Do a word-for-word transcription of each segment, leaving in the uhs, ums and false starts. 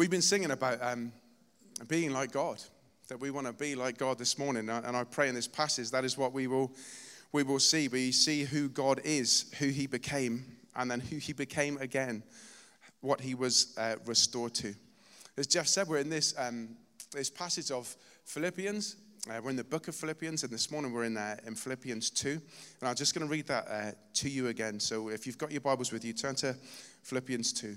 We've been singing about um, being like God, that we want to be like God this morning. And I pray in this passage that is what we will we will see. We see who God is, who he became, and then who he became again, what he was uh, restored to. As Jeff said, we're in this um, this passage of Philippians. Uh, we're in the book of Philippians, and this morning we're in uh, in Philippians two. And I'm just going to read that uh, to you again. So if you've got your Bibles with you, turn to Philippians two.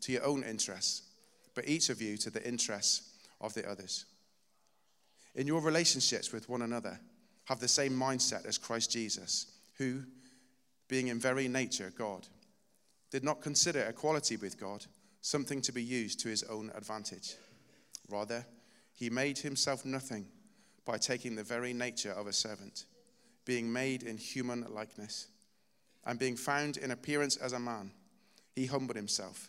to your own interests, but each of you to the interests of the others. In your relationships with one another, have the same mindset as Christ Jesus, who, being in very nature God, did not consider equality with God something to be used to his own advantage. Rather, he made himself nothing by taking the very nature of a servant, being made in human likeness, and being found in appearance as a man, he humbled himself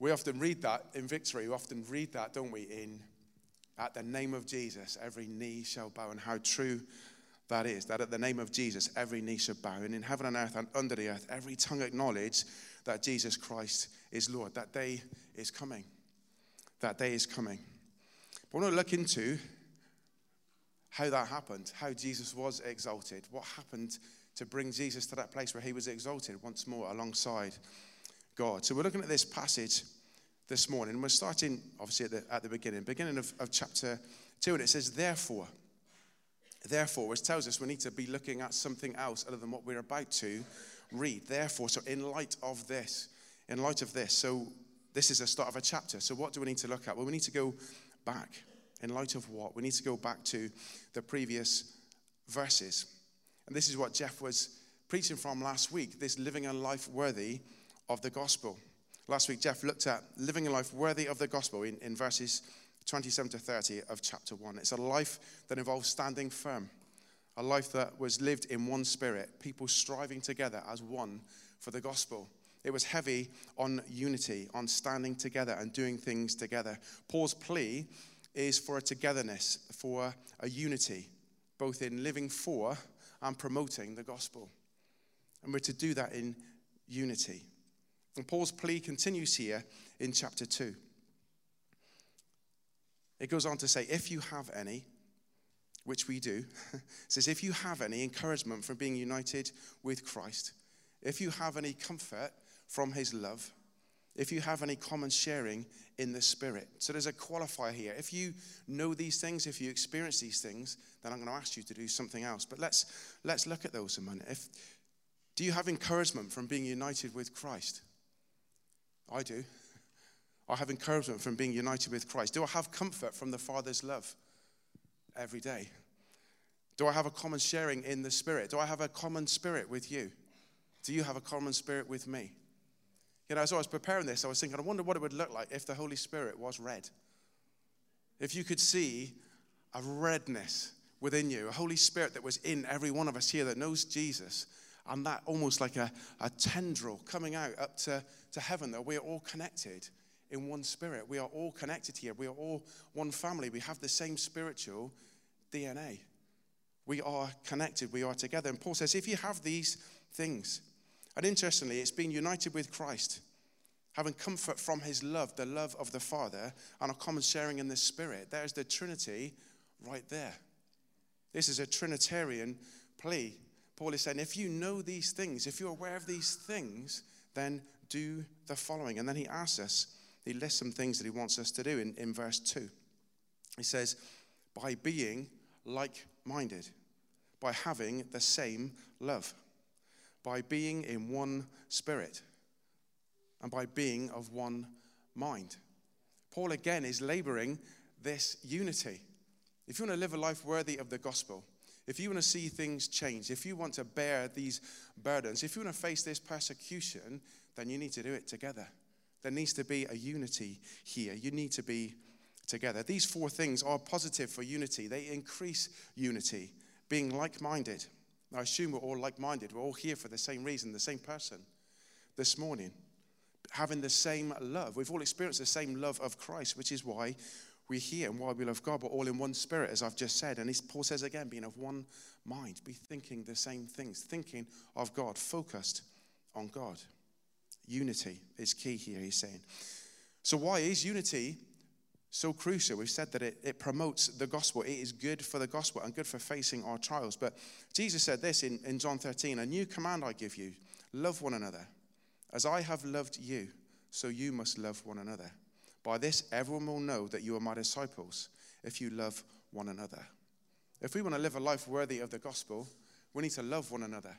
We often read that in victory. We often read that, don't we, in at the name of Jesus, every knee shall bow. And how true that is, that at the name of Jesus, every knee shall bow. And in heaven and earth and under the earth, every tongue acknowledge that Jesus Christ is Lord. That day is coming. That day is coming. But I want to look into how that happened, how Jesus was exalted, what happened to bring Jesus to that place where he was exalted once more alongside God. So we're looking at this passage this morning. We're starting, obviously, at the, at the beginning, beginning of, of chapter two, and it says, therefore, therefore, which tells us we need to be looking at something else other than what we're about to read. Therefore, so in light of this, in light of this, so this is the start of a chapter. So what do we need to look at? Well, we need to go back. In light of what? We need to go back to the previous verses. And this is what Jeff was preaching from last week, this living a life worthy of the gospel. Last week, Jeff looked at living a life worthy of the gospel in, in verses twenty-seven to thirty of chapter one. It's a life that involves standing firm, a life that was lived in one spirit, people striving together as one for the gospel. It was heavy on unity, on standing together and doing things together. Paul's plea is for a togetherness, for a unity, both in living for and promoting the gospel. And we're to do that in unity. And Paul's plea continues here in chapter two. It goes on to say, if you have any, which we do, it says, if you have any encouragement from being united with Christ, if you have any comfort from his love, if you have any common sharing in the Spirit. So there's a qualifier here. If you know these things, if you experience these things, then I'm going to ask you to do something else. But let's let's look at those a moment. If, do you have encouragement from being united with Christ? I do. I have encouragement from being united with Christ. Do I have comfort from the Father's love every day? Do I have a common sharing in the Spirit? Do I have a common spirit with you? Do you have a common spirit with me? You know, as I was preparing this, I was thinking, I wonder what it would look like if the Holy Spirit was red. If you could see a redness within you, a Holy Spirit that was in every one of us here that knows Jesus, and that almost like a, a tendril coming out up to, to heaven, that we are all connected in one spirit. We are all connected here. We are all one family. We have the same spiritual D N A. We are connected. We are together. And Paul says, if you have these things, and interestingly, it's being united with Christ, having comfort from his love, the love of the Father, and a common sharing in the Spirit. There's the Trinity right there. This is a Trinitarian plea. Paul is saying, if you know these things, if you're aware of these things, then do the following. And then he asks us he lists some things that he wants us to do in, in verse two. He says, by being like-minded, by having the same love, by being in one spirit, and by being of one mind. Paul again is laboring this unity. If you want to live a life worthy of the gospel, if you want to see things change, if you want to bear these burdens, if you want to face this persecution, then you need to do it together. There needs to be a unity here. You need to be together. These four things are positive for unity. They increase unity, being like-minded. I assume we're all like-minded. We're all here for the same reason, the same person this morning, having the same love. We've all experienced the same love of Christ, which is why we're here and why we love God. We're all in one spirit, as I've just said. And Paul says again, being of one mind, be thinking the same things, thinking of God, focused on God. Unity is key here, he's saying. So why is unity so crucial? We've said that it, it promotes the gospel. It is good for the gospel and good for facing our trials. But Jesus said this in, in John thirteen, a new command I give you, love one another. As I have loved you, so you must love one another. By this, everyone will know that you are my disciples, if you love one another. If we want to live a life worthy of the gospel, we need to love one another.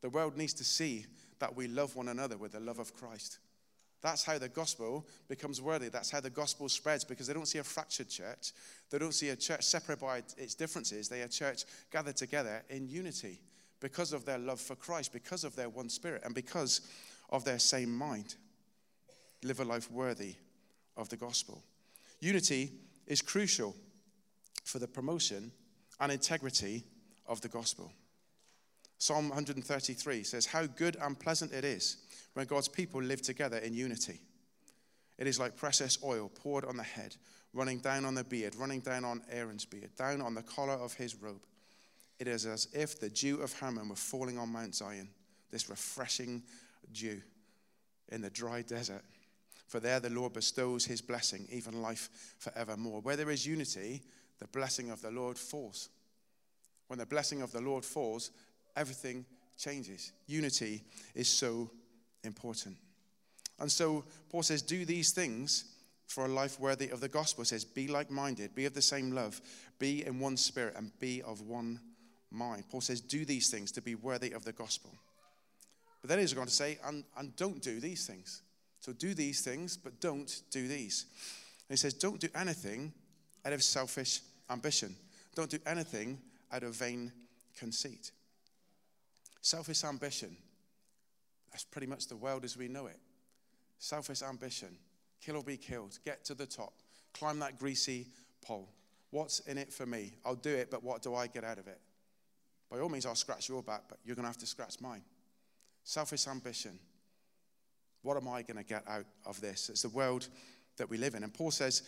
The world needs to see that we love one another with the love of Christ. That's how the gospel becomes worthy. That's how the gospel spreads, because they don't see a fractured church. They don't see a church separate by its differences. They are a church gathered together in unity because of their love for Christ, because of their one spirit, and because of their same mind. Live a life worthy of the gospel. Unity is crucial for the promotion and integrity of the gospel. Psalm one hundred thirty-three says, how good and pleasant it is when God's people live together in unity. It is like precious oil poured on the head, running down on the beard, running down on Aaron's beard, down on the collar of his robe. It is as if the dew of Hermon were falling on Mount Zion, this refreshing dew in the dry desert. For there the Lord bestows his blessing, even life forevermore. Where there is unity, the blessing of the Lord falls. When the blessing of the Lord falls, everything changes. Unity is so important. And so Paul says, do these things for a life worthy of the gospel. He says, be like-minded, be of the same love, be in one spirit, and be of one mind. Paul says, do these things to be worthy of the gospel. But then he's going to say, and, and don't do these things. So do these things, but don't do these. And he says, don't do anything out of selfish ambition. Don't do anything out of vain conceit. Selfish ambition, that's pretty much the world as we know it. Selfish ambition, kill or be killed, get to the top, climb that greasy pole. What's in it for me? I'll do it, but what do I get out of it? By all means, I'll scratch your back, but you're going to have to scratch mine. Selfish ambition. What am I going to get out of this? It's the world that we live in. And Paul says,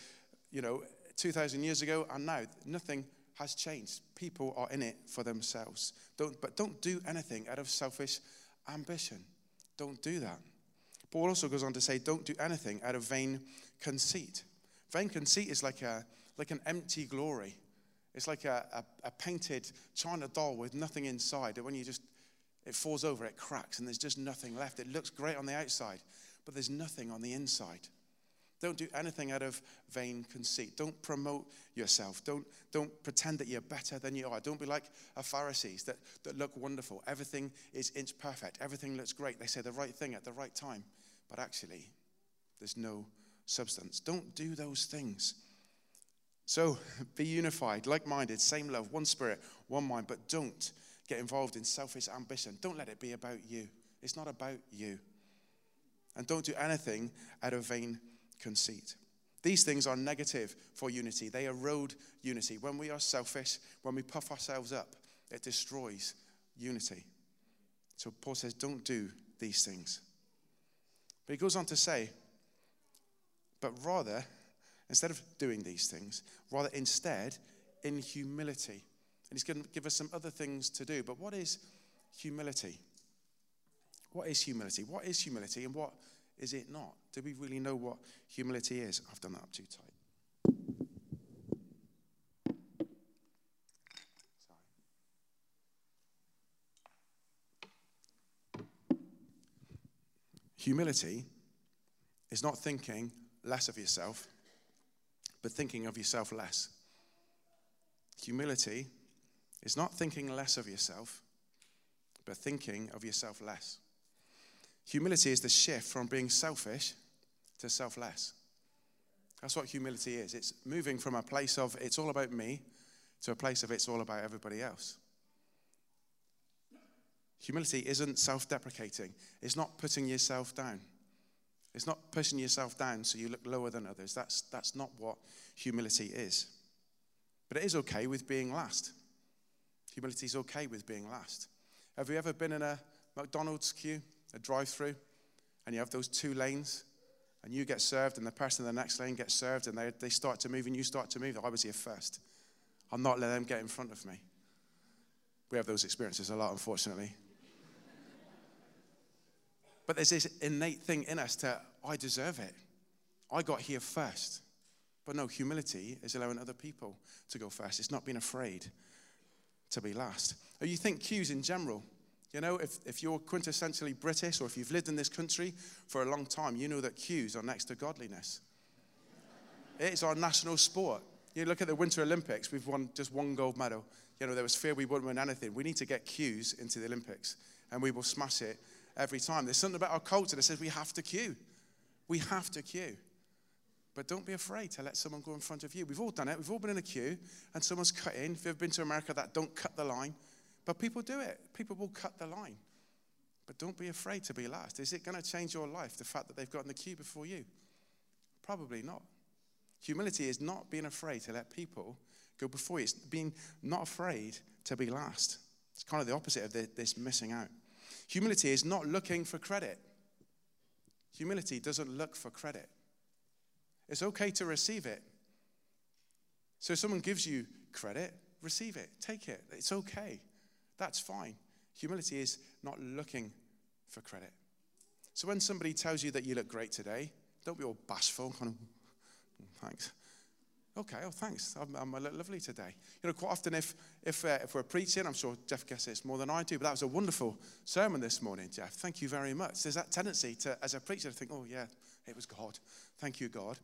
you know, two thousand years ago and now, nothing has changed. People are in it for themselves. Don't, but don't do anything out of selfish ambition. Don't do that. Paul also goes on to say, don't do anything out of vain conceit. Vain conceit is like a like an empty glory. It's like a, a, a painted china doll with nothing inside that when you just it falls over, it cracks, and there's just nothing left. It looks great on the outside, but there's nothing on the inside. Don't do anything out of vain conceit. Don't promote yourself. Don't, don't pretend that you're better than you are. Don't be like a Pharisees that, that look wonderful. Everything is inch perfect. Everything looks great. They say the right thing at the right time, but actually, there's no substance. Don't do those things. So be unified, like-minded, same love, one spirit, one mind, but don't get involved in selfish ambition. Don't let it be about you. It's not about you. And don't do anything out of vain conceit. These things are negative for unity. They erode unity. When we are selfish, when we puff ourselves up, it destroys unity. So Paul says, don't do these things. But he goes on to say, but rather, instead of doing these things, rather instead, in humility. And he's going to give us some other things to do. But what is humility? What is humility? What is humility and what is it not? Do we really know what humility is? I've done that up too tight. Sorry. Humility is not thinking, less of yourself, but thinking of yourself less. Humility is not thinking less of yourself, but thinking of yourself less. Humility is the shift from being selfish to selfless. That's what humility is. It's moving from a place of it's all about me to a place of it's all about everybody else. Humility isn't self-deprecating. It's not putting yourself down. It's not pushing yourself down so you look lower than others. That's, that's not what humility is. But it is okay with being last. Humility is okay with being last. Have you ever been in a McDonald's queue, a drive-through, and you have those two lanes, and you get served, and the person in the next lane gets served, and they, they start to move, and you start to move? I was here first. I'm not letting them get in front of me. We have those experiences a lot, unfortunately. But there's this innate thing in us to, I deserve it. I got here first. But no, humility is allowing other people to go first. It's not being afraid to be last. Or you think queues in general. You know, if, if you're quintessentially British, or if you've lived in this country for a long time, you know that queues are next to godliness. It's our national sport. You look at the Winter Olympics, we've won just one gold medal. You know, there was fear we wouldn't win anything. We need to get queues into the Olympics, and we will smash it every time. There's something about our culture that says we have to queue. We have to queue. But don't be afraid to let someone go in front of you. We've all done it. We've all been in a queue, and someone's cut in. If you've been to America, that don't cut the line. But people do it. People will cut the line. But don't be afraid to be last. Is it going to change your life, the fact that they've got in the queue before you? Probably not. Humility is not being afraid to let people go before you. It's being not afraid to be last. It's kind of the opposite of the, this missing out. Humility is not looking for credit. Humility doesn't look for credit. It's okay to receive it. So if someone gives you credit, receive it, take it. It's okay. That's fine. Humility is not looking for credit. So when somebody tells you that you look great today, don't be all bashful, kind of, thanks. Okay, oh, thanks. I'm, I'm a little lovely today. You know, quite often if if, uh, if we're preaching, I'm sure Jeff gets it more than I do, but that was a wonderful sermon this morning, Jeff. Thank you very much. There's that tendency to, as a preacher, to think, oh, yeah, it was God. Thank you, God.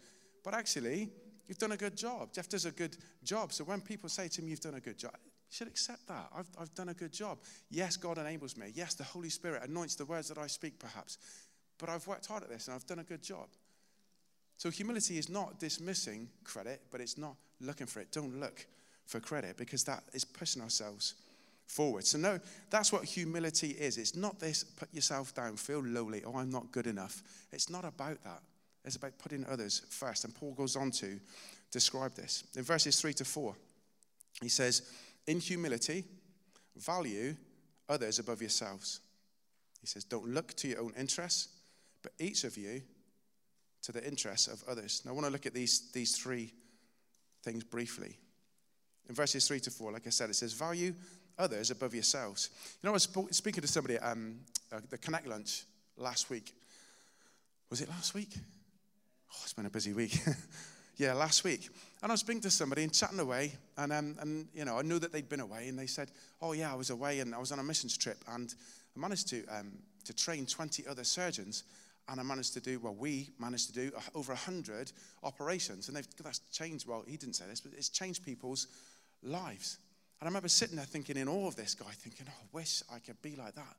But actually, you've done a good job. Jeff does a good job. So when people say to me, you've done a good job, you should accept that. I've, I've done a good job. Yes, God enables me. Yes, the Holy Spirit anoints the words that I speak, perhaps. But I've worked hard at this, and I've done a good job. So humility is not dismissing credit, but it's not looking for it. Don't look for credit, because that is pushing ourselves forward. So no, that's what humility is. It's not this put yourself down, feel lowly, oh, I'm not good enough. It's not about that. It's about putting others first. And Paul goes on to describe this. In verses three to four, he says, in humility, value others above yourselves. He says, don't look to your own interests, but each of you to the interests of others. Now I want to look at these, these three things briefly. In verses three to four, like I said, it says, value others above yourselves. You know, I was speaking to somebody at um, the Connect lunch last week. Was it last week? Oh, it's been a busy week. Yeah, last week. And I was speaking to somebody and chatting away, and, um, and you know, I knew that they'd been away, and they said, oh yeah, I was away, and I was on a missions trip, and I managed to, um, to train twenty other surgeons. And I managed to do, well, we managed to do over one hundred operations. And they've, that's changed, well, he didn't say this, but it's changed people's lives. And I remember sitting there thinking in awe of this guy, thinking, oh, I wish I could be like that.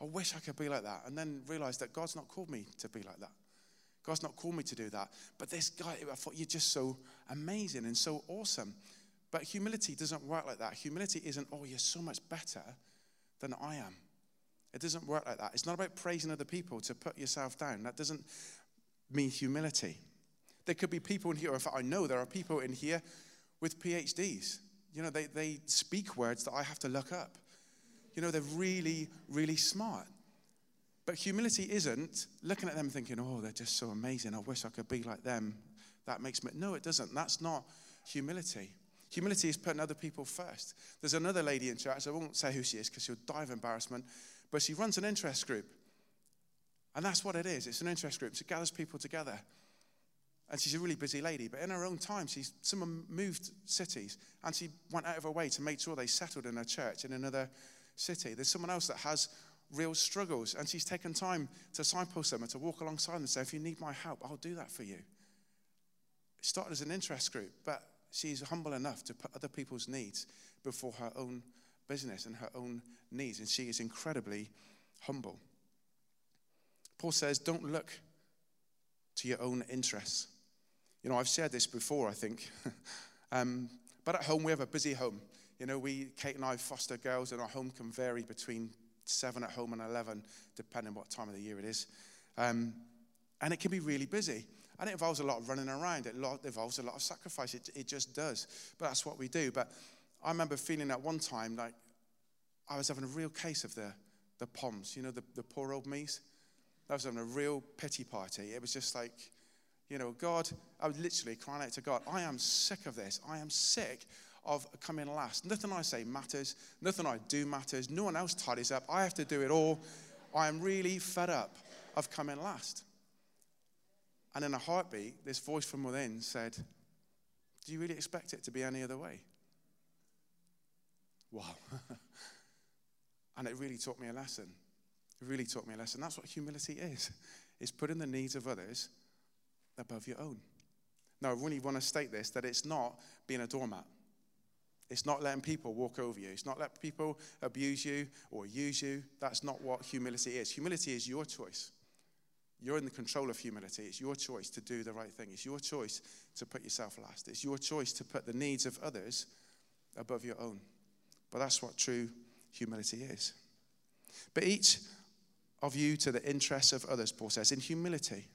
I wish I could be like that. And then realized that God's not called me to be like that. God's not called me to do that. But this guy, I thought, you're just so amazing and so awesome. But humility doesn't work like that. Humility isn't, oh, you're so much better than I am. It doesn't work like that. It's not about praising other people to put yourself down. That doesn't mean humility. There could be people in here, in fact, I know there are people in here with P H Ds. You know, they, they speak words that I have to look up. You know, they're really, really smart. But humility isn't looking at them thinking, oh, they're just so amazing. I wish I could be like them. That makes me... No, it doesn't. That's not humility. Humility is putting other people first. There's another lady in church. I won't say who she is because she'll die of embarrassment. But she runs an interest group. And that's what it is. It's an interest group. She gathers people together. And she's a really busy lady. But in her own time, she's, someone moved cities. And she went out of her way to make sure they settled in her church in another city. There's someone else that has real struggles. And she's taken time to signpost them and to walk alongside them and say, if you need my help, I'll do that for you. started as an interest group, but she's humble enough to put other people's needs before her own business and her own needs, and she is incredibly humble. Paul says, don't look to your own interests. You know, I've shared this before, I think. um, but at home, we have a busy home. You know, we, Kate and I foster girls, and our home can vary between seven at home and eleven, depending what time of the year it is. Um, and it can be really busy. And it involves a lot of running around. It involves a lot of sacrifice. It, it just does. But that's what we do. But I remember feeling at one time like I was having a real case of the, the Poms, you know, the, the poor old me's. I was having a real pity party. It was just like, you know, God, I was literally crying out to God, I am sick of this. I am sick of coming last. Nothing I say matters. Nothing I do matters. No one else tidies up. I have to do it all. I am really fed up of coming last. And in a heartbeat, this voice from within said, do you really expect it to be any other way? Wow. And it really taught me a lesson. It really taught me a lesson. That's what humility is. It's putting the needs of others above your own. Now, I really want to state this, that it's not being a doormat. It's not letting people walk over you. It's not letting people abuse you or use you. That's not what humility is. Humility is your choice. You're in the control of humility. It's your choice to do the right thing. It's your choice to put yourself last. It's your choice to put the needs of others above your own. But that's what true humility is. But each of you to the interests of others, Paul says, in humility.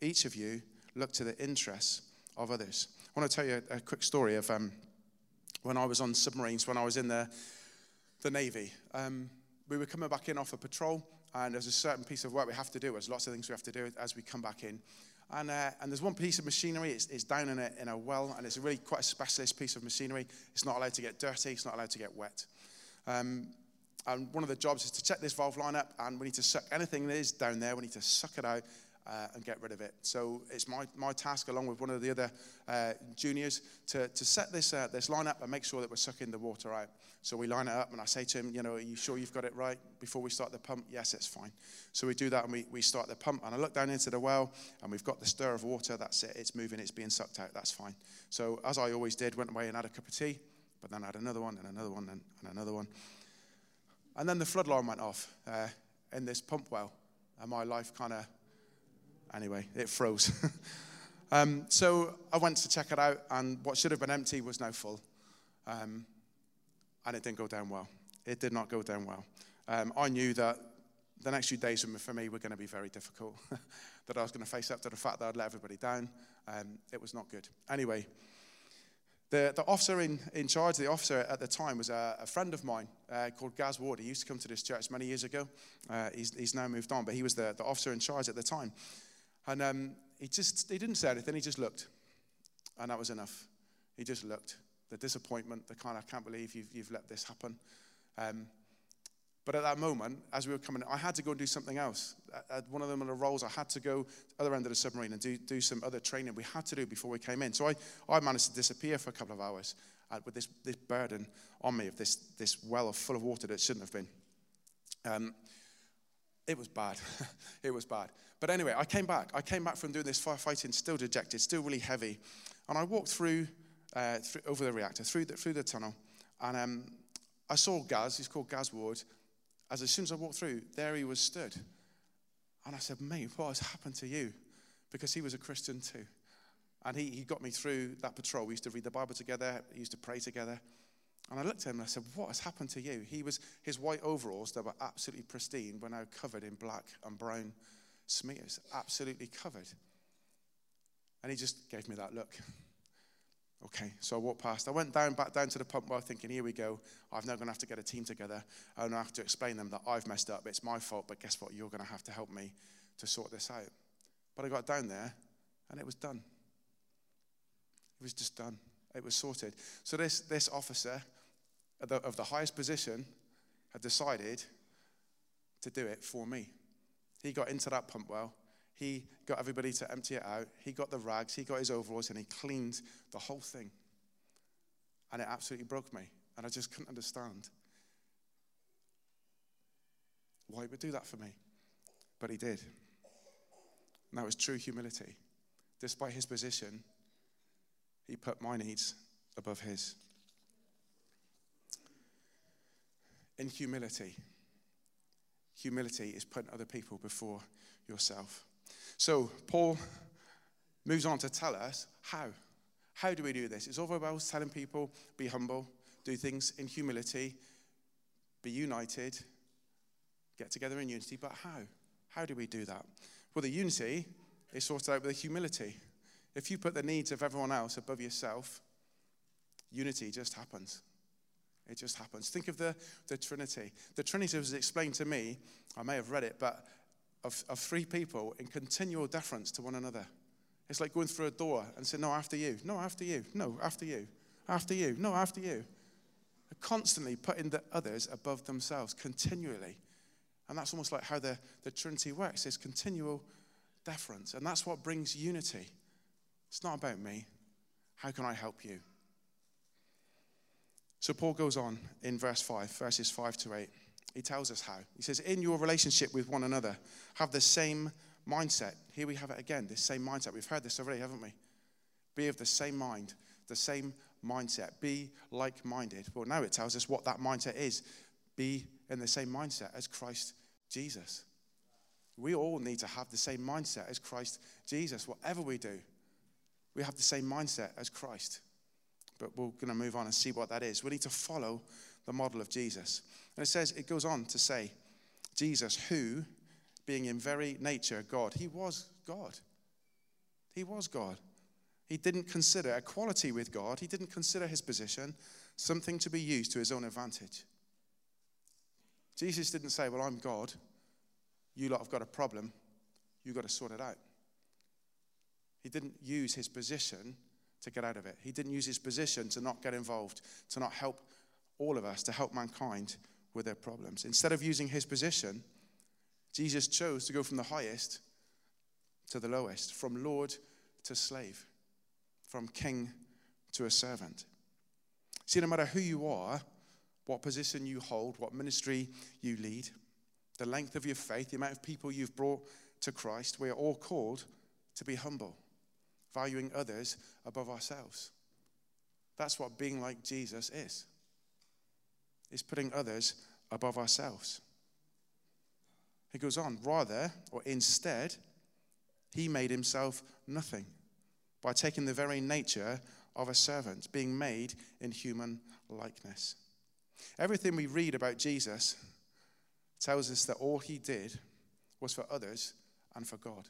Each of you look to the interests of others. I want to tell you a, a quick story of um, when I was on submarines, when I was in the, the Navy. Um, we were coming back in off a patrol, and there's a certain piece of work we have to do. There's lots of things we have to do as we come back in. And, uh, and there's one piece of machinery. It's, it's down in a, in a well, and it's really quite a specialist piece of machinery. It's not allowed to get dirty. It's not allowed to get wet. Um, and one of the jobs is to check this valve line up, and we need to suck anything that is down there. We need to suck it out uh, and get rid of it. So it's my, my task, along with one of the other uh, juniors, to, to set this, uh, this line up and make sure that we're sucking the water out. So we line it up, and I say to him, you know, are you sure you've got it right before we start the pump? Yes, it's fine. So we do that, and we, we start the pump, and I look down into the well, and we've got the stir of water. That's it. It's moving. It's being sucked out. That's fine. So as I always did, went away and had a cup of tea, but then I had another one and another one and, and another one. And then the flood line went off uh, in this pump well, and my life kind of, anyway, it froze. um, so I went to check it out, and what should have been empty was now full, um, and it didn't go down well. It did not go down well. Um, I knew that the next few days for me were going to be very difficult, that I was going to face up to the fact that I'd let everybody down. Um, it was not good. Anyway, The, the officer in, in charge, the officer at the time, was a, a friend of mine uh, called Gaz Ward. He used to come to this church many years ago. Uh, he's, he's now moved on, but he was the, the officer in charge at the time. And um, he just he didn't say anything. He just looked, and that was enough. He just looked. The disappointment, the kind of, I can't believe you've, you've let this happen. Um, but at that moment, as we were coming, I had to go and do something else. At one of them of the roles, I had to go to the other end of the submarine and do, do some other training we had to do before we came in. So I, I managed to disappear for a couple of hours uh, with this, this burden on me of this, this well full of water that shouldn't have been. Um, it was bad. It was bad. But anyway, I came back. I came back from doing this firefighting, still dejected, still really heavy. And I walked through, uh, through over the reactor, through the, through the tunnel, and um, I saw Gaz. He's called Gaz Ward. As, as soon as I walked through, there he was stood. And I said, mate, what has happened to you? Because he was a Christian too. And he, he got me through that patrol. We used to read the Bible together. We used to pray together. And I looked at him and I said, what has happened to you? He was, his white overalls that were absolutely pristine were now covered in black and brown smears, absolutely covered. And he just gave me that look. Okay, so I walked past. I went down, back down to the pump well thinking, here we go. I'm now going to have to get a team together. I'm going to have to explain them that I've messed up. It's my fault, but guess what? You're going to have to help me to sort this out. But I got down there, and it was done. It was just done. It was sorted. So this, this officer of the, of the highest position had decided to do it for me. He got into that pump well. He got everybody to empty it out. He got the rags. He got his overalls, and he cleaned the whole thing. And it absolutely broke me, and I just couldn't understand why he would do that for me. But he did. And that was true humility. Despite his position, He put my needs above his. In humility. Humility is putting other people before yourself. So Paul moves on to tell us how. How do we do this? It's all about telling people, be humble, do things in humility, be united, get together in unity. But how? How do we do that? Well, the unity is sorted out with the humility. If you put the needs of everyone else above yourself, unity just happens. It just happens. Think of the, the Trinity. The Trinity was explained to me, I may have read it, but of, of three people in continual deference to one another. It's like going through a door and saying, no, after you, no, after you, no, after you, after you, no, after you. They're constantly putting the others above themselves, continually. And that's almost like how the, the Trinity works. It's continual deference. And that's what brings unity. It's not about me. How can I help you? So Paul goes on in verse five, verses five to eight. He tells us how. He says, in your relationship with one another, have the same mindset. Here we have it again, this same mindset. We've heard this already, haven't we? Be of the same mind, the same mindset. Be like-minded. Well, now it tells us what that mindset is. Be in the same mindset as Christ Jesus. We all need to have the same mindset as Christ Jesus. Whatever we do, we have the same mindset as Christ. But we're going to move on and see what that is. We need to follow the model of Jesus. And it says, it goes on to say, Jesus, who, being in very nature God, he was God. He was God. He didn't consider equality with God. He didn't consider his position something to be used to his own advantage. Jesus didn't say, well, I'm God. You lot have got a problem. You've got to sort it out. He didn't use his position to get out of it. He didn't use his position to not get involved, to not help all of us, to help mankind with their problems. Instead of using his position, Jesus chose to go from the highest to the lowest, from Lord to slave, from king to a servant. See, no matter who you are, what position you hold, what ministry you lead, the length of your faith, the amount of people you've brought to Christ, we are all called to be humble, valuing others above ourselves. That's what being like Jesus is. It's putting others above ourselves. He goes on, rather, or instead, he made himself nothing by taking the very nature of a servant, being made in human likeness. Everything we read about Jesus tells us that all he did was for others and for God.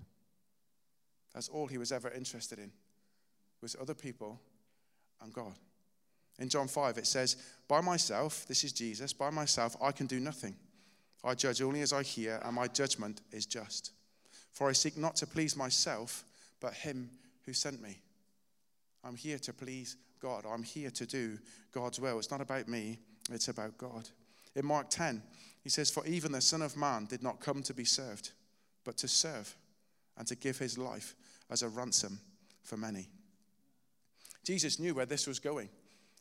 That's all he was ever interested in, was other people and God. In John five, it says, by myself, this is Jesus, by myself I can do nothing. I judge only as I hear, and my judgment is just. For I seek not to please myself, but him who sent me. I'm here to please God. I'm here to do God's will. It's not about me, it's about God. In Mark ten, he says, for even the Son of Man did not come to be served, but to serve and to give his life as a ransom for many. Jesus knew where this was going.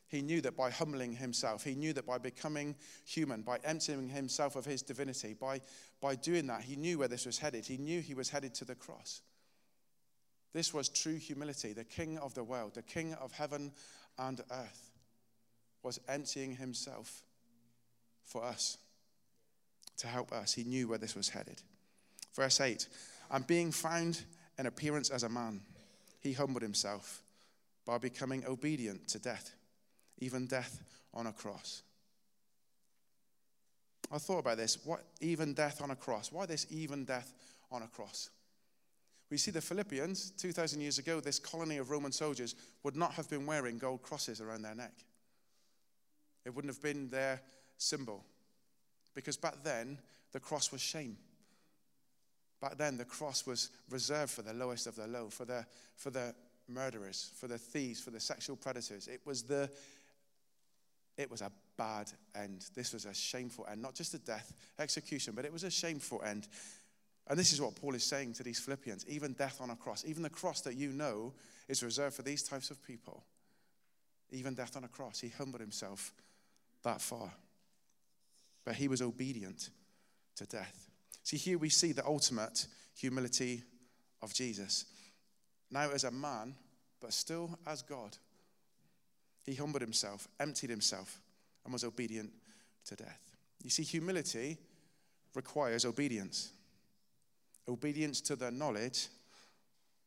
He knew that by humbling himself, he knew that by becoming human, by emptying himself of his divinity, by, by doing that, he knew where this was headed. He knew he was headed to the cross. This was true humility. The King of the world, the King of heaven and earth, was emptying himself for us, to help us. He knew where this was headed. Verse eight, and being found in appearance as a man, he humbled himself by becoming obedient to death, even death on a cross. I thought about this. What, even death on a cross? Why this even death on a cross? We see the Philippians, two thousand years ago, this colony of Roman soldiers would not have been wearing gold crosses around their neck. It wouldn't have been their symbol, because back then, the cross was shame. Back then, the cross was reserved for the lowest of the low, for the, for the murderers, for the thieves, for the sexual predators. It was, the, it was a bad end. This was a shameful end, not just a death, execution, but it was a shameful end. And this is what Paul is saying to these Philippians, even death on a cross, even the cross that you know is reserved for these types of people, even death on a cross. He humbled himself that far, but he was obedient to death. See, here we see the ultimate humility of Jesus. Now, as a man, but still as God, he humbled himself, emptied himself, and was obedient to death. You see, humility requires obedience. Obedience to the knowledge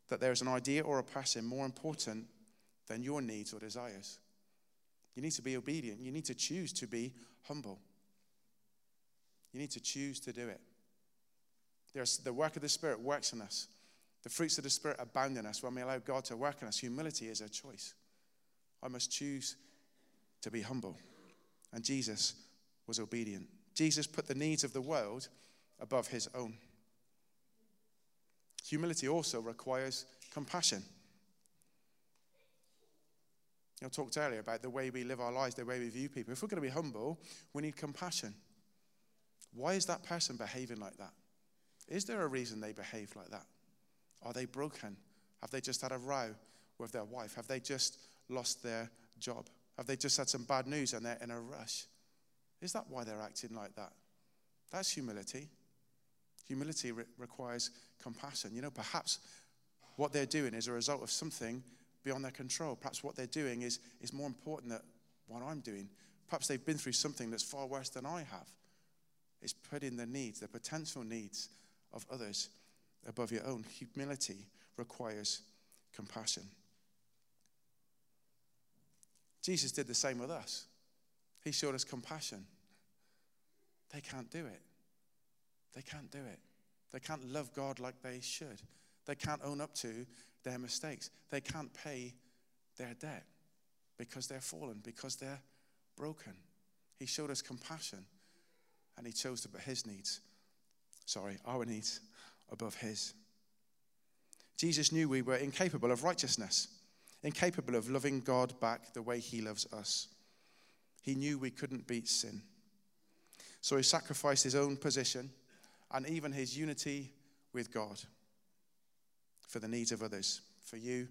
that there is an idea or a passion more important than your needs or desires. You need to be obedient. You need to choose to be humble. You need to choose to do it. There's the work of the Spirit works in us. The fruits of the Spirit abound in us when we allow God to work in us. Humility is a choice. I must choose to be humble. And Jesus was obedient. Jesus put the needs of the world above his own. Humility also requires compassion. I talked earlier about the way we live our lives, the way we view people. If we're going to be humble, we need compassion. Why is that person behaving like that? Is there a reason they behave like that? Are they broken? Have they just had a row with their wife? Have they just lost their job? Have they just had some bad news and they're in a rush? Is that why they're acting like that? That's humility. Humility re- requires compassion. You know, perhaps what they're doing is a result of something beyond their control. Perhaps what they're doing is, is more important than what I'm doing. Perhaps they've been through something that's far worse than I have. It's putting the needs, the potential needs of others above your own. Humility requires compassion. Jesus did the same with us. He showed us compassion. They can't do it. They can't do it. They can't love God like they should. They can't own up to their mistakes. They can't pay their debt because they're fallen, because they're broken. He showed us compassion, and he chose to put his needs, sorry, our needs above his. Jesus knew we were incapable of righteousness, incapable of loving God back the way he loves us. He knew we couldn't beat sin. So he sacrificed his own position and even his unity with God for the needs of others, for you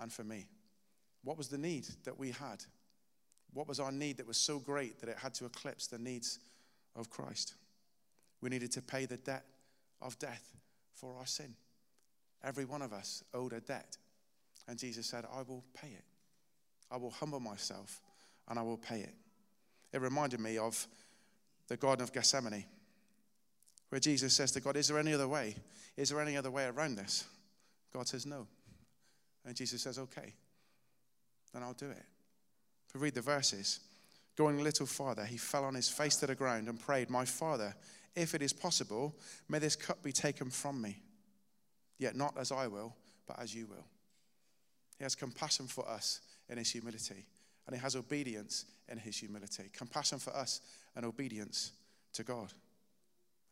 and for me. What was the need that we had? What was our need that was so great that it had to eclipse the needs of Christ? We needed to pay the debt of death for our sin. Every one of us owed a debt. And Jesus said, I will pay it. I will humble myself and I will pay it. It reminded me of the Garden of Gethsemane, where Jesus says to God, is there any other way? Is there any other way around this? God says, no. And Jesus says, okay, then I'll do it. If we read the verses, going a little farther, he fell on his face to the ground and prayed, my Father, if it is possible, may this cup be taken from me. Yet not as I will, but as you will. He has compassion for us in his humility, and he has obedience in his humility. Compassion for us and obedience to God.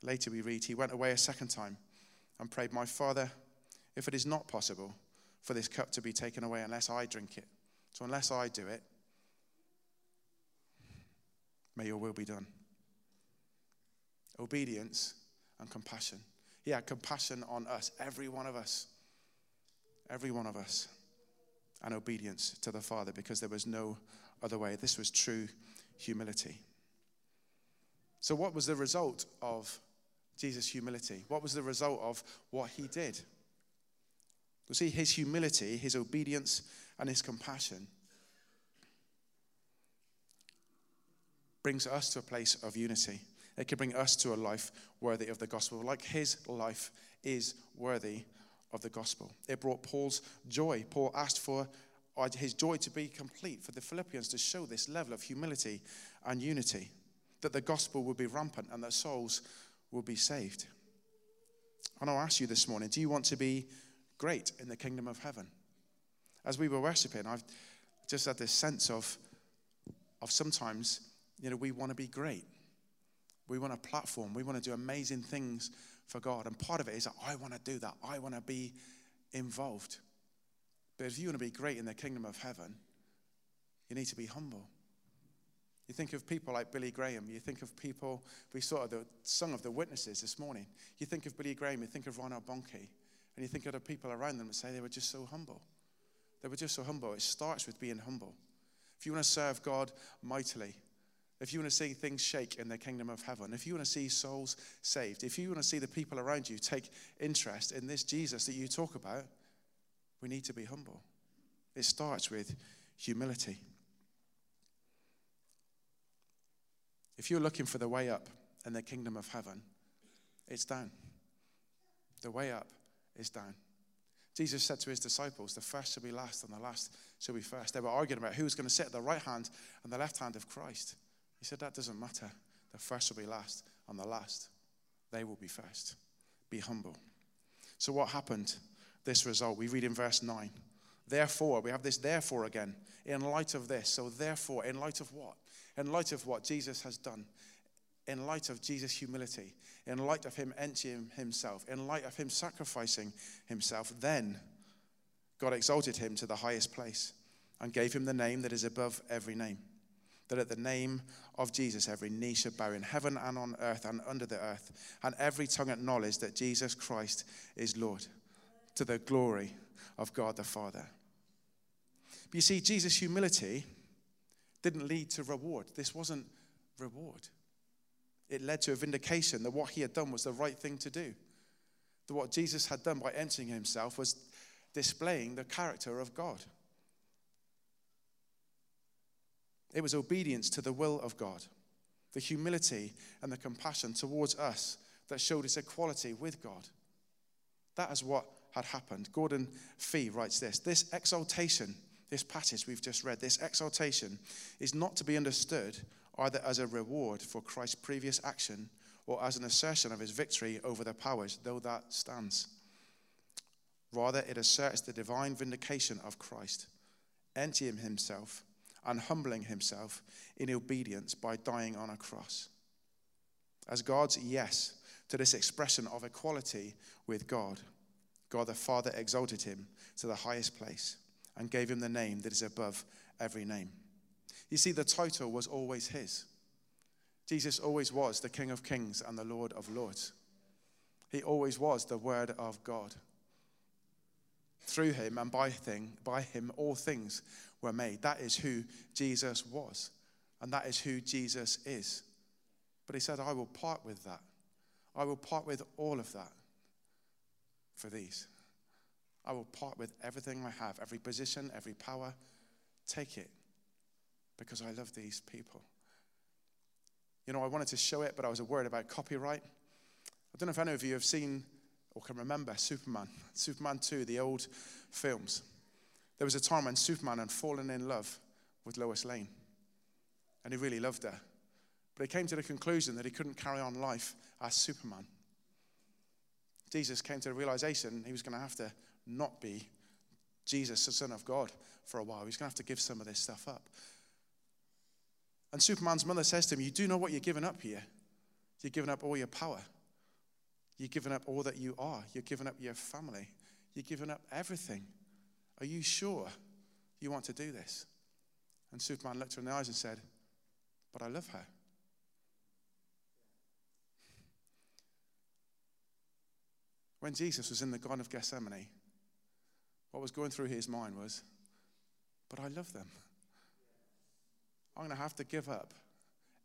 Later we read, he went away a second time and prayed, my Father, if it is not possible for this cup to be taken away unless I drink it, so unless I do it, may your will be done. Obedience and compassion. He had compassion on us, every one of us, every one of us, and obedience to the Father because there was no other way. This was true humility. So what was the result of Jesus' humility? What was the result of what he did? You see, his humility, his obedience, and his compassion brings us to a place of unity. It can bring us to a life worthy of the gospel, like his life is worthy of the gospel. It brought Paul's joy. Paul asked for his joy to be complete, for the Philippians to show this level of humility and unity, that the gospel would be rampant and that souls will be saved. And I'll ask you this morning, do you want to be great in the kingdom of heaven? As we were worshiping, I've just had this sense of, of sometimes, you know, we want to be great. We want a platform. We want to do amazing things for God. And part of it is that I want to do that. I want to be involved. But if you want to be great in the kingdom of heaven, you need to be humble. You think of people like Billy Graham. You think of people, we saw the song of the witnesses this morning. You think of Billy Graham. You think of Ronald Bonnke. And you think of the people around them and say they were just so humble. They were just so humble. It starts with being humble. If you want to serve God mightily, if you want to see things shake in the kingdom of heaven, if you want to see souls saved, if you want to see the people around you take interest in this Jesus that you talk about, we need to be humble. It starts with humility. If you're looking for the way up in the kingdom of heaven, it's down. The way up is down. Jesus said to his disciples, the first shall be last and the last shall be first. They were arguing about who was going to sit at the right hand and the left hand of Christ. He said, that doesn't matter. The first will be last and the last, they will be first. Be humble. So what happened? This result, we read in verse nine. Therefore, we have this therefore again, in light of this. So therefore, in light of what? In light of what Jesus has done. In light of Jesus' humility, in light of him emptying himself, in light of him sacrificing himself, then God exalted him to the highest place and gave him the name that is above every name, that at the name of Jesus every knee should bow in heaven and on earth and under the earth, and every tongue acknowledge that Jesus Christ is Lord, to the glory of God the Father. But you see, Jesus' humility didn't lead to reward. This wasn't reward. It led to a vindication that what he had done was the right thing to do. That what Jesus had done by emptying himself was displaying the character of God. It was obedience to the will of God, the humility and the compassion towards us that showed its equality with God. That is what had happened. Gordon Fee writes this, this exaltation, this passage we've just read, this exaltation is not to be understood either as a reward for Christ's previous action or as an assertion of his victory over the powers, though that stands. Rather, it asserts the divine vindication of Christ, emptying himself and humbling himself in obedience by dying on a cross. As God's yes to this expression of equality with God, God the Father exalted him to the highest place and gave him the name that is above every name. You see, the title was always his. Jesus always was the King of Kings and the Lord of Lords. He always was the Word of God. Through him and by, thing, by him, all things were made. That is who Jesus was, and that is who Jesus is. But he said, I will part with that. I will part with all of that for these. I will part with everything I have, every position, every power. Take it. Because I love these people. You know, I wanted to show it, but I was worried about copyright. I don't know if any of you have seen or can remember Superman, Superman two, the old films. There was a time when Superman had fallen in love with Lois Lane, and he really loved her. But he came to the conclusion that he couldn't carry on life as Superman. Jesus came to the realization he was going to have to not be Jesus, the Son of God, for a while. He was going to have to give some of this stuff up. And Superman's mother says to him, you do know what you're giving up here. You're giving up all your power. You're giving up all that you are. You're giving up your family. You're giving up everything. Are you sure you want to do this? And Superman looked her in the eyes and said, but I love her. When Jesus was in the Garden of Gethsemane, what was going through his mind was, but I love them. I'm going to have to give up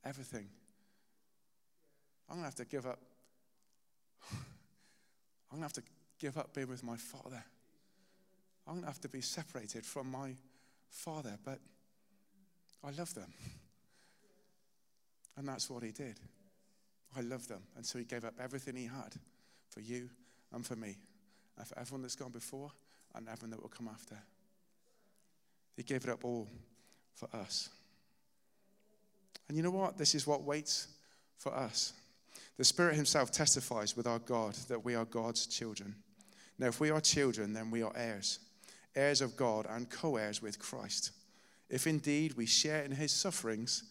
everything. I'm going to have to give up. I'm going to have to give up being with my father. I'm going to have to be separated from my father, but I love them. And that's what he did. I love them. And so he gave up everything he had for you and for me and for everyone that's gone before and everyone that will come after. He gave it up all for us. And you know what? This is what waits for us. The Spirit himself testifies with our God that we are God's children. Now, if we are children, then we are heirs, heirs of God and co-heirs with Christ. If indeed we share in his sufferings,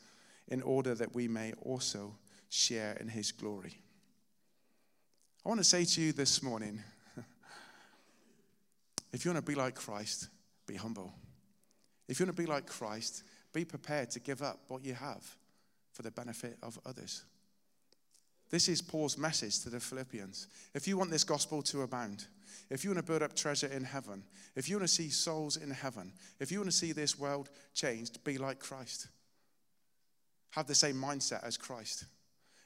in order that we may also share in his glory. I want to say to you this morning, if you want to be like Christ, be humble. If you want to be like Christ, be prepared to give up what you have for the benefit of others. This is Paul's message to the Philippians. If you want this gospel to abound, if you want to build up treasure in heaven, if you want to see souls in heaven, if you want to see this world changed, be like Christ. Have the same mindset as Christ.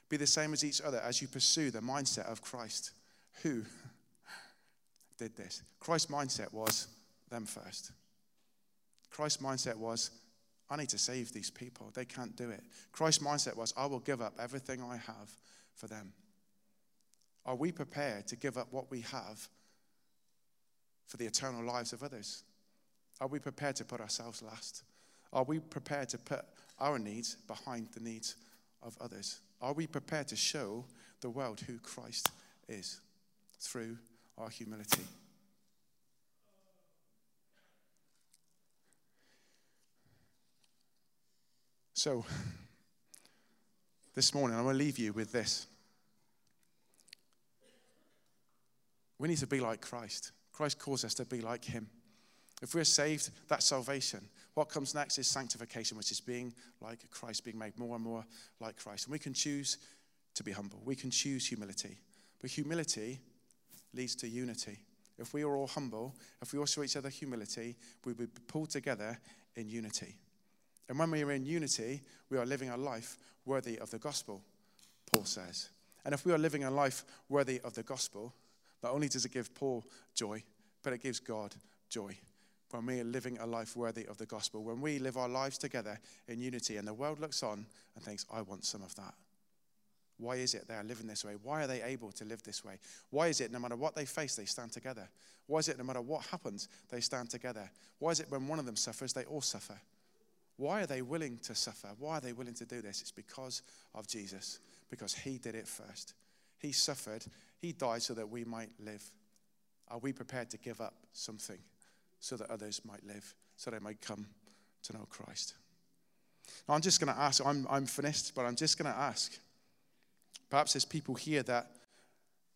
Be the same as each other as you pursue the mindset of Christ. Who did this? Christ's mindset was them first. Christ's mindset was, I need to save these people. They can't do it. Christ's mindset was, I will give up everything I have for them. Are we prepared to give up what we have for the eternal lives of others? Are we prepared to put ourselves last? Are we prepared to put our needs behind the needs of others? Are we prepared to show the world who Christ is through our humility? So, this morning, I'm going to leave you with this. We need to be like Christ. Christ calls us to be like him. If we're saved, that's salvation. What comes next is sanctification, which is being like Christ, being made more and more like Christ. And we can choose to be humble. We can choose humility. But humility leads to unity. If we are all humble, if we all show each other humility, we will be pulled together in unity. And when we are in unity, we are living a life worthy of the gospel, Paul says. And if we are living a life worthy of the gospel, not only does it give Paul joy, but it gives God joy. When we are living a life worthy of the gospel, when we live our lives together in unity and the world looks on and thinks, I want some of that. Why is it they are living this way? Why are they able to live this way? Why is it no matter what they face, they stand together? Why is it no matter what happens, they stand together? Why is it when one of them suffers, they all suffer? Why are they willing to suffer? Why are they willing to do this? It's because of Jesus, because he did it first. He suffered, he died so that we might live. Are we prepared to give up something so that others might live, so they might come to know Christ? Now, I'm just going to ask, I'm, I'm finished, but I'm just going to ask, perhaps there's people here that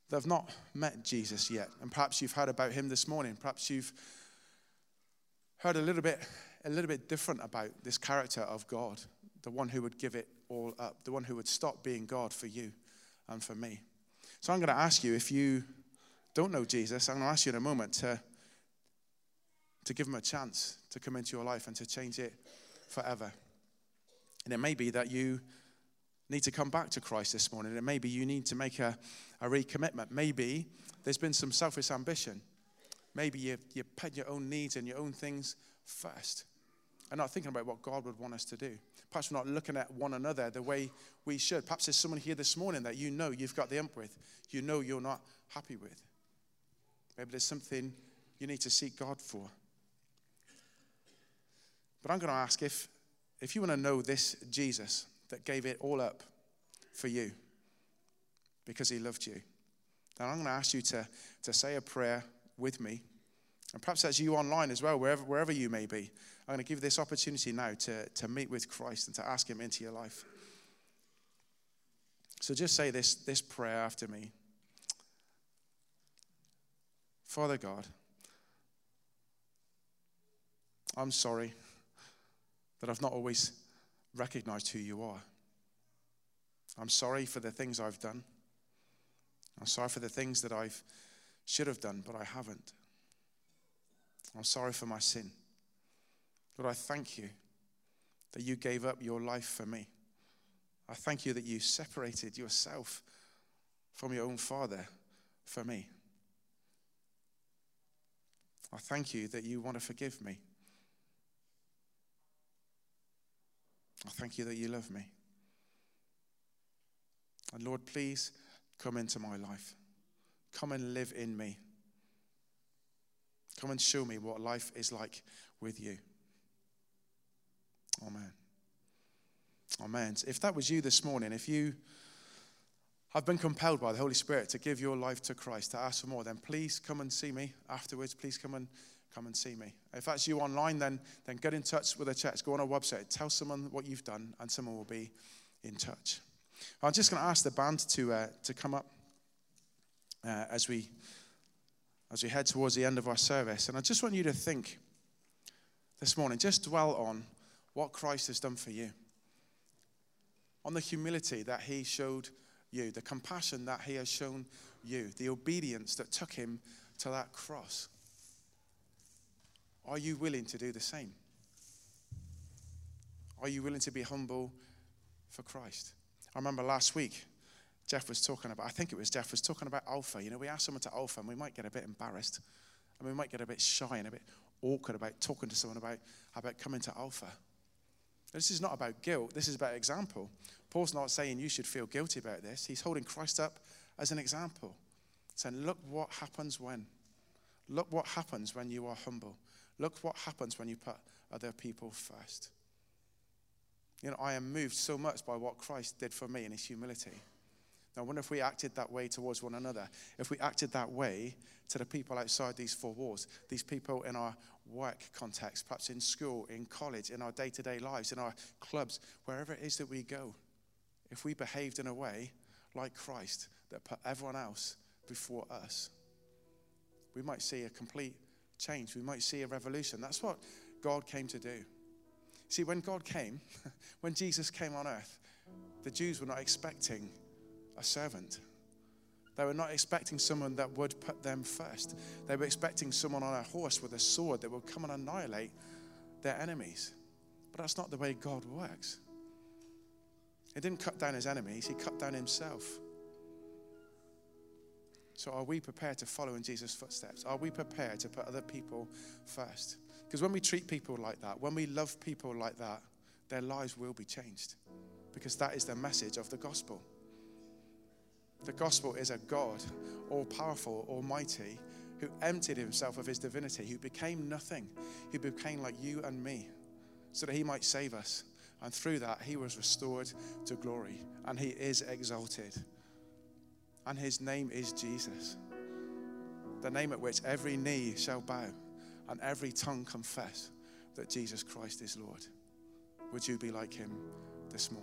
they've not met Jesus yet, and perhaps you've heard about him this morning. Perhaps you've heard a little bit a little bit different about this character of God, the one who would give it all up, the one who would stop being God for you and for me. So I'm going to ask you, if you don't know Jesus, I'm going to ask you in a moment to, to give him a chance to come into your life and to change it forever. And it may be that you need to come back to Christ this morning. And maybe you need to make a, a recommitment. Maybe there's been some selfish ambition. Maybe you, you put your own needs and your own things first. And not thinking about what God would want us to do. Perhaps we're not looking at one another the way we should. Perhaps there's someone here this morning that you know you've got the ump with. You know you're not happy with. Maybe there's something you need to seek God for. But I'm going to ask, if, if you want to know this Jesus that gave it all up for you because he loved you, then I'm going to ask you to, to say a prayer with me. And perhaps that's you online as well, wherever, wherever you may be. I'm going to give you this opportunity now to, to meet with Christ and to ask him into your life. So just say this, this prayer after me. Father God, I'm sorry that I've not always recognized who you are. I'm sorry for the things I've done. I'm sorry for the things that I should have done, but I haven't. I'm sorry for my sin. Lord, I thank you that you gave up your life for me. I thank you that you separated yourself from your own Father for me. I thank you that you want to forgive me. I thank you that you love me. And Lord, please come into my life. Come and live in me. Come and show me what life is like with you. Amen. Amen. If that was you this morning, if you have been compelled by the Holy Spirit to give your life to Christ, to ask for more, then please come and see me afterwards. Please come and Come and see me. If that's you online, then, then get in touch with the church. Go on our website. Tell someone what you've done, and someone will be in touch. I'm just going to ask the band to uh, to come up uh, as we as we head towards the end of our service. And I just want you to think this morning. Just dwell on what Christ has done for you, on the humility that he showed you, the compassion that he has shown you, the obedience that took him to that cross. Are you willing to do the same? Are you willing to be humble for Christ? I remember last week, Jeff was talking about, I think it was Jeff was talking about Alpha. You know, we ask someone to Alpha and we might get a bit embarrassed and we might get a bit shy and a bit awkward about talking to someone about, about coming to Alpha. This is not about guilt. This is about example. Paul's not saying you should feel guilty about this. He's holding Christ up as an example, saying, look what happens when. Look what happens when you are humble. Look what happens when you put other people first. You know, I am moved so much by what Christ did for me in his humility. Now, I wonder if we acted that way towards one another, if we acted that way to the people outside these four walls, these people in our work context, perhaps in school, in college, in our day-to-day lives, in our clubs, wherever it is that we go. If we behaved in a way like Christ that put everyone else before us, we might see a complete change. We might see a revolution. That's what God came to do. See, when God came, when Jesus came on earth, the Jews were not expecting a servant. They were not expecting someone that would put them first. They were expecting someone on a horse with a sword that would come and annihilate their enemies. But that's not the way God works. He didn't cut down his enemies, he cut down himself. So are we prepared to follow in Jesus' footsteps? Are we prepared to put other people first? Because when we treat people like that, when we love people like that, their lives will be changed. Because that is the message of the gospel. The gospel is a God, all-powerful, almighty, who emptied himself of his divinity, who became nothing, who became like you and me, so that he might save us. And through that, he was restored to glory, and he is exalted. And his name is Jesus, the name at which every knee shall bow, and every tongue confess that Jesus Christ is Lord. Would you be like him this morning?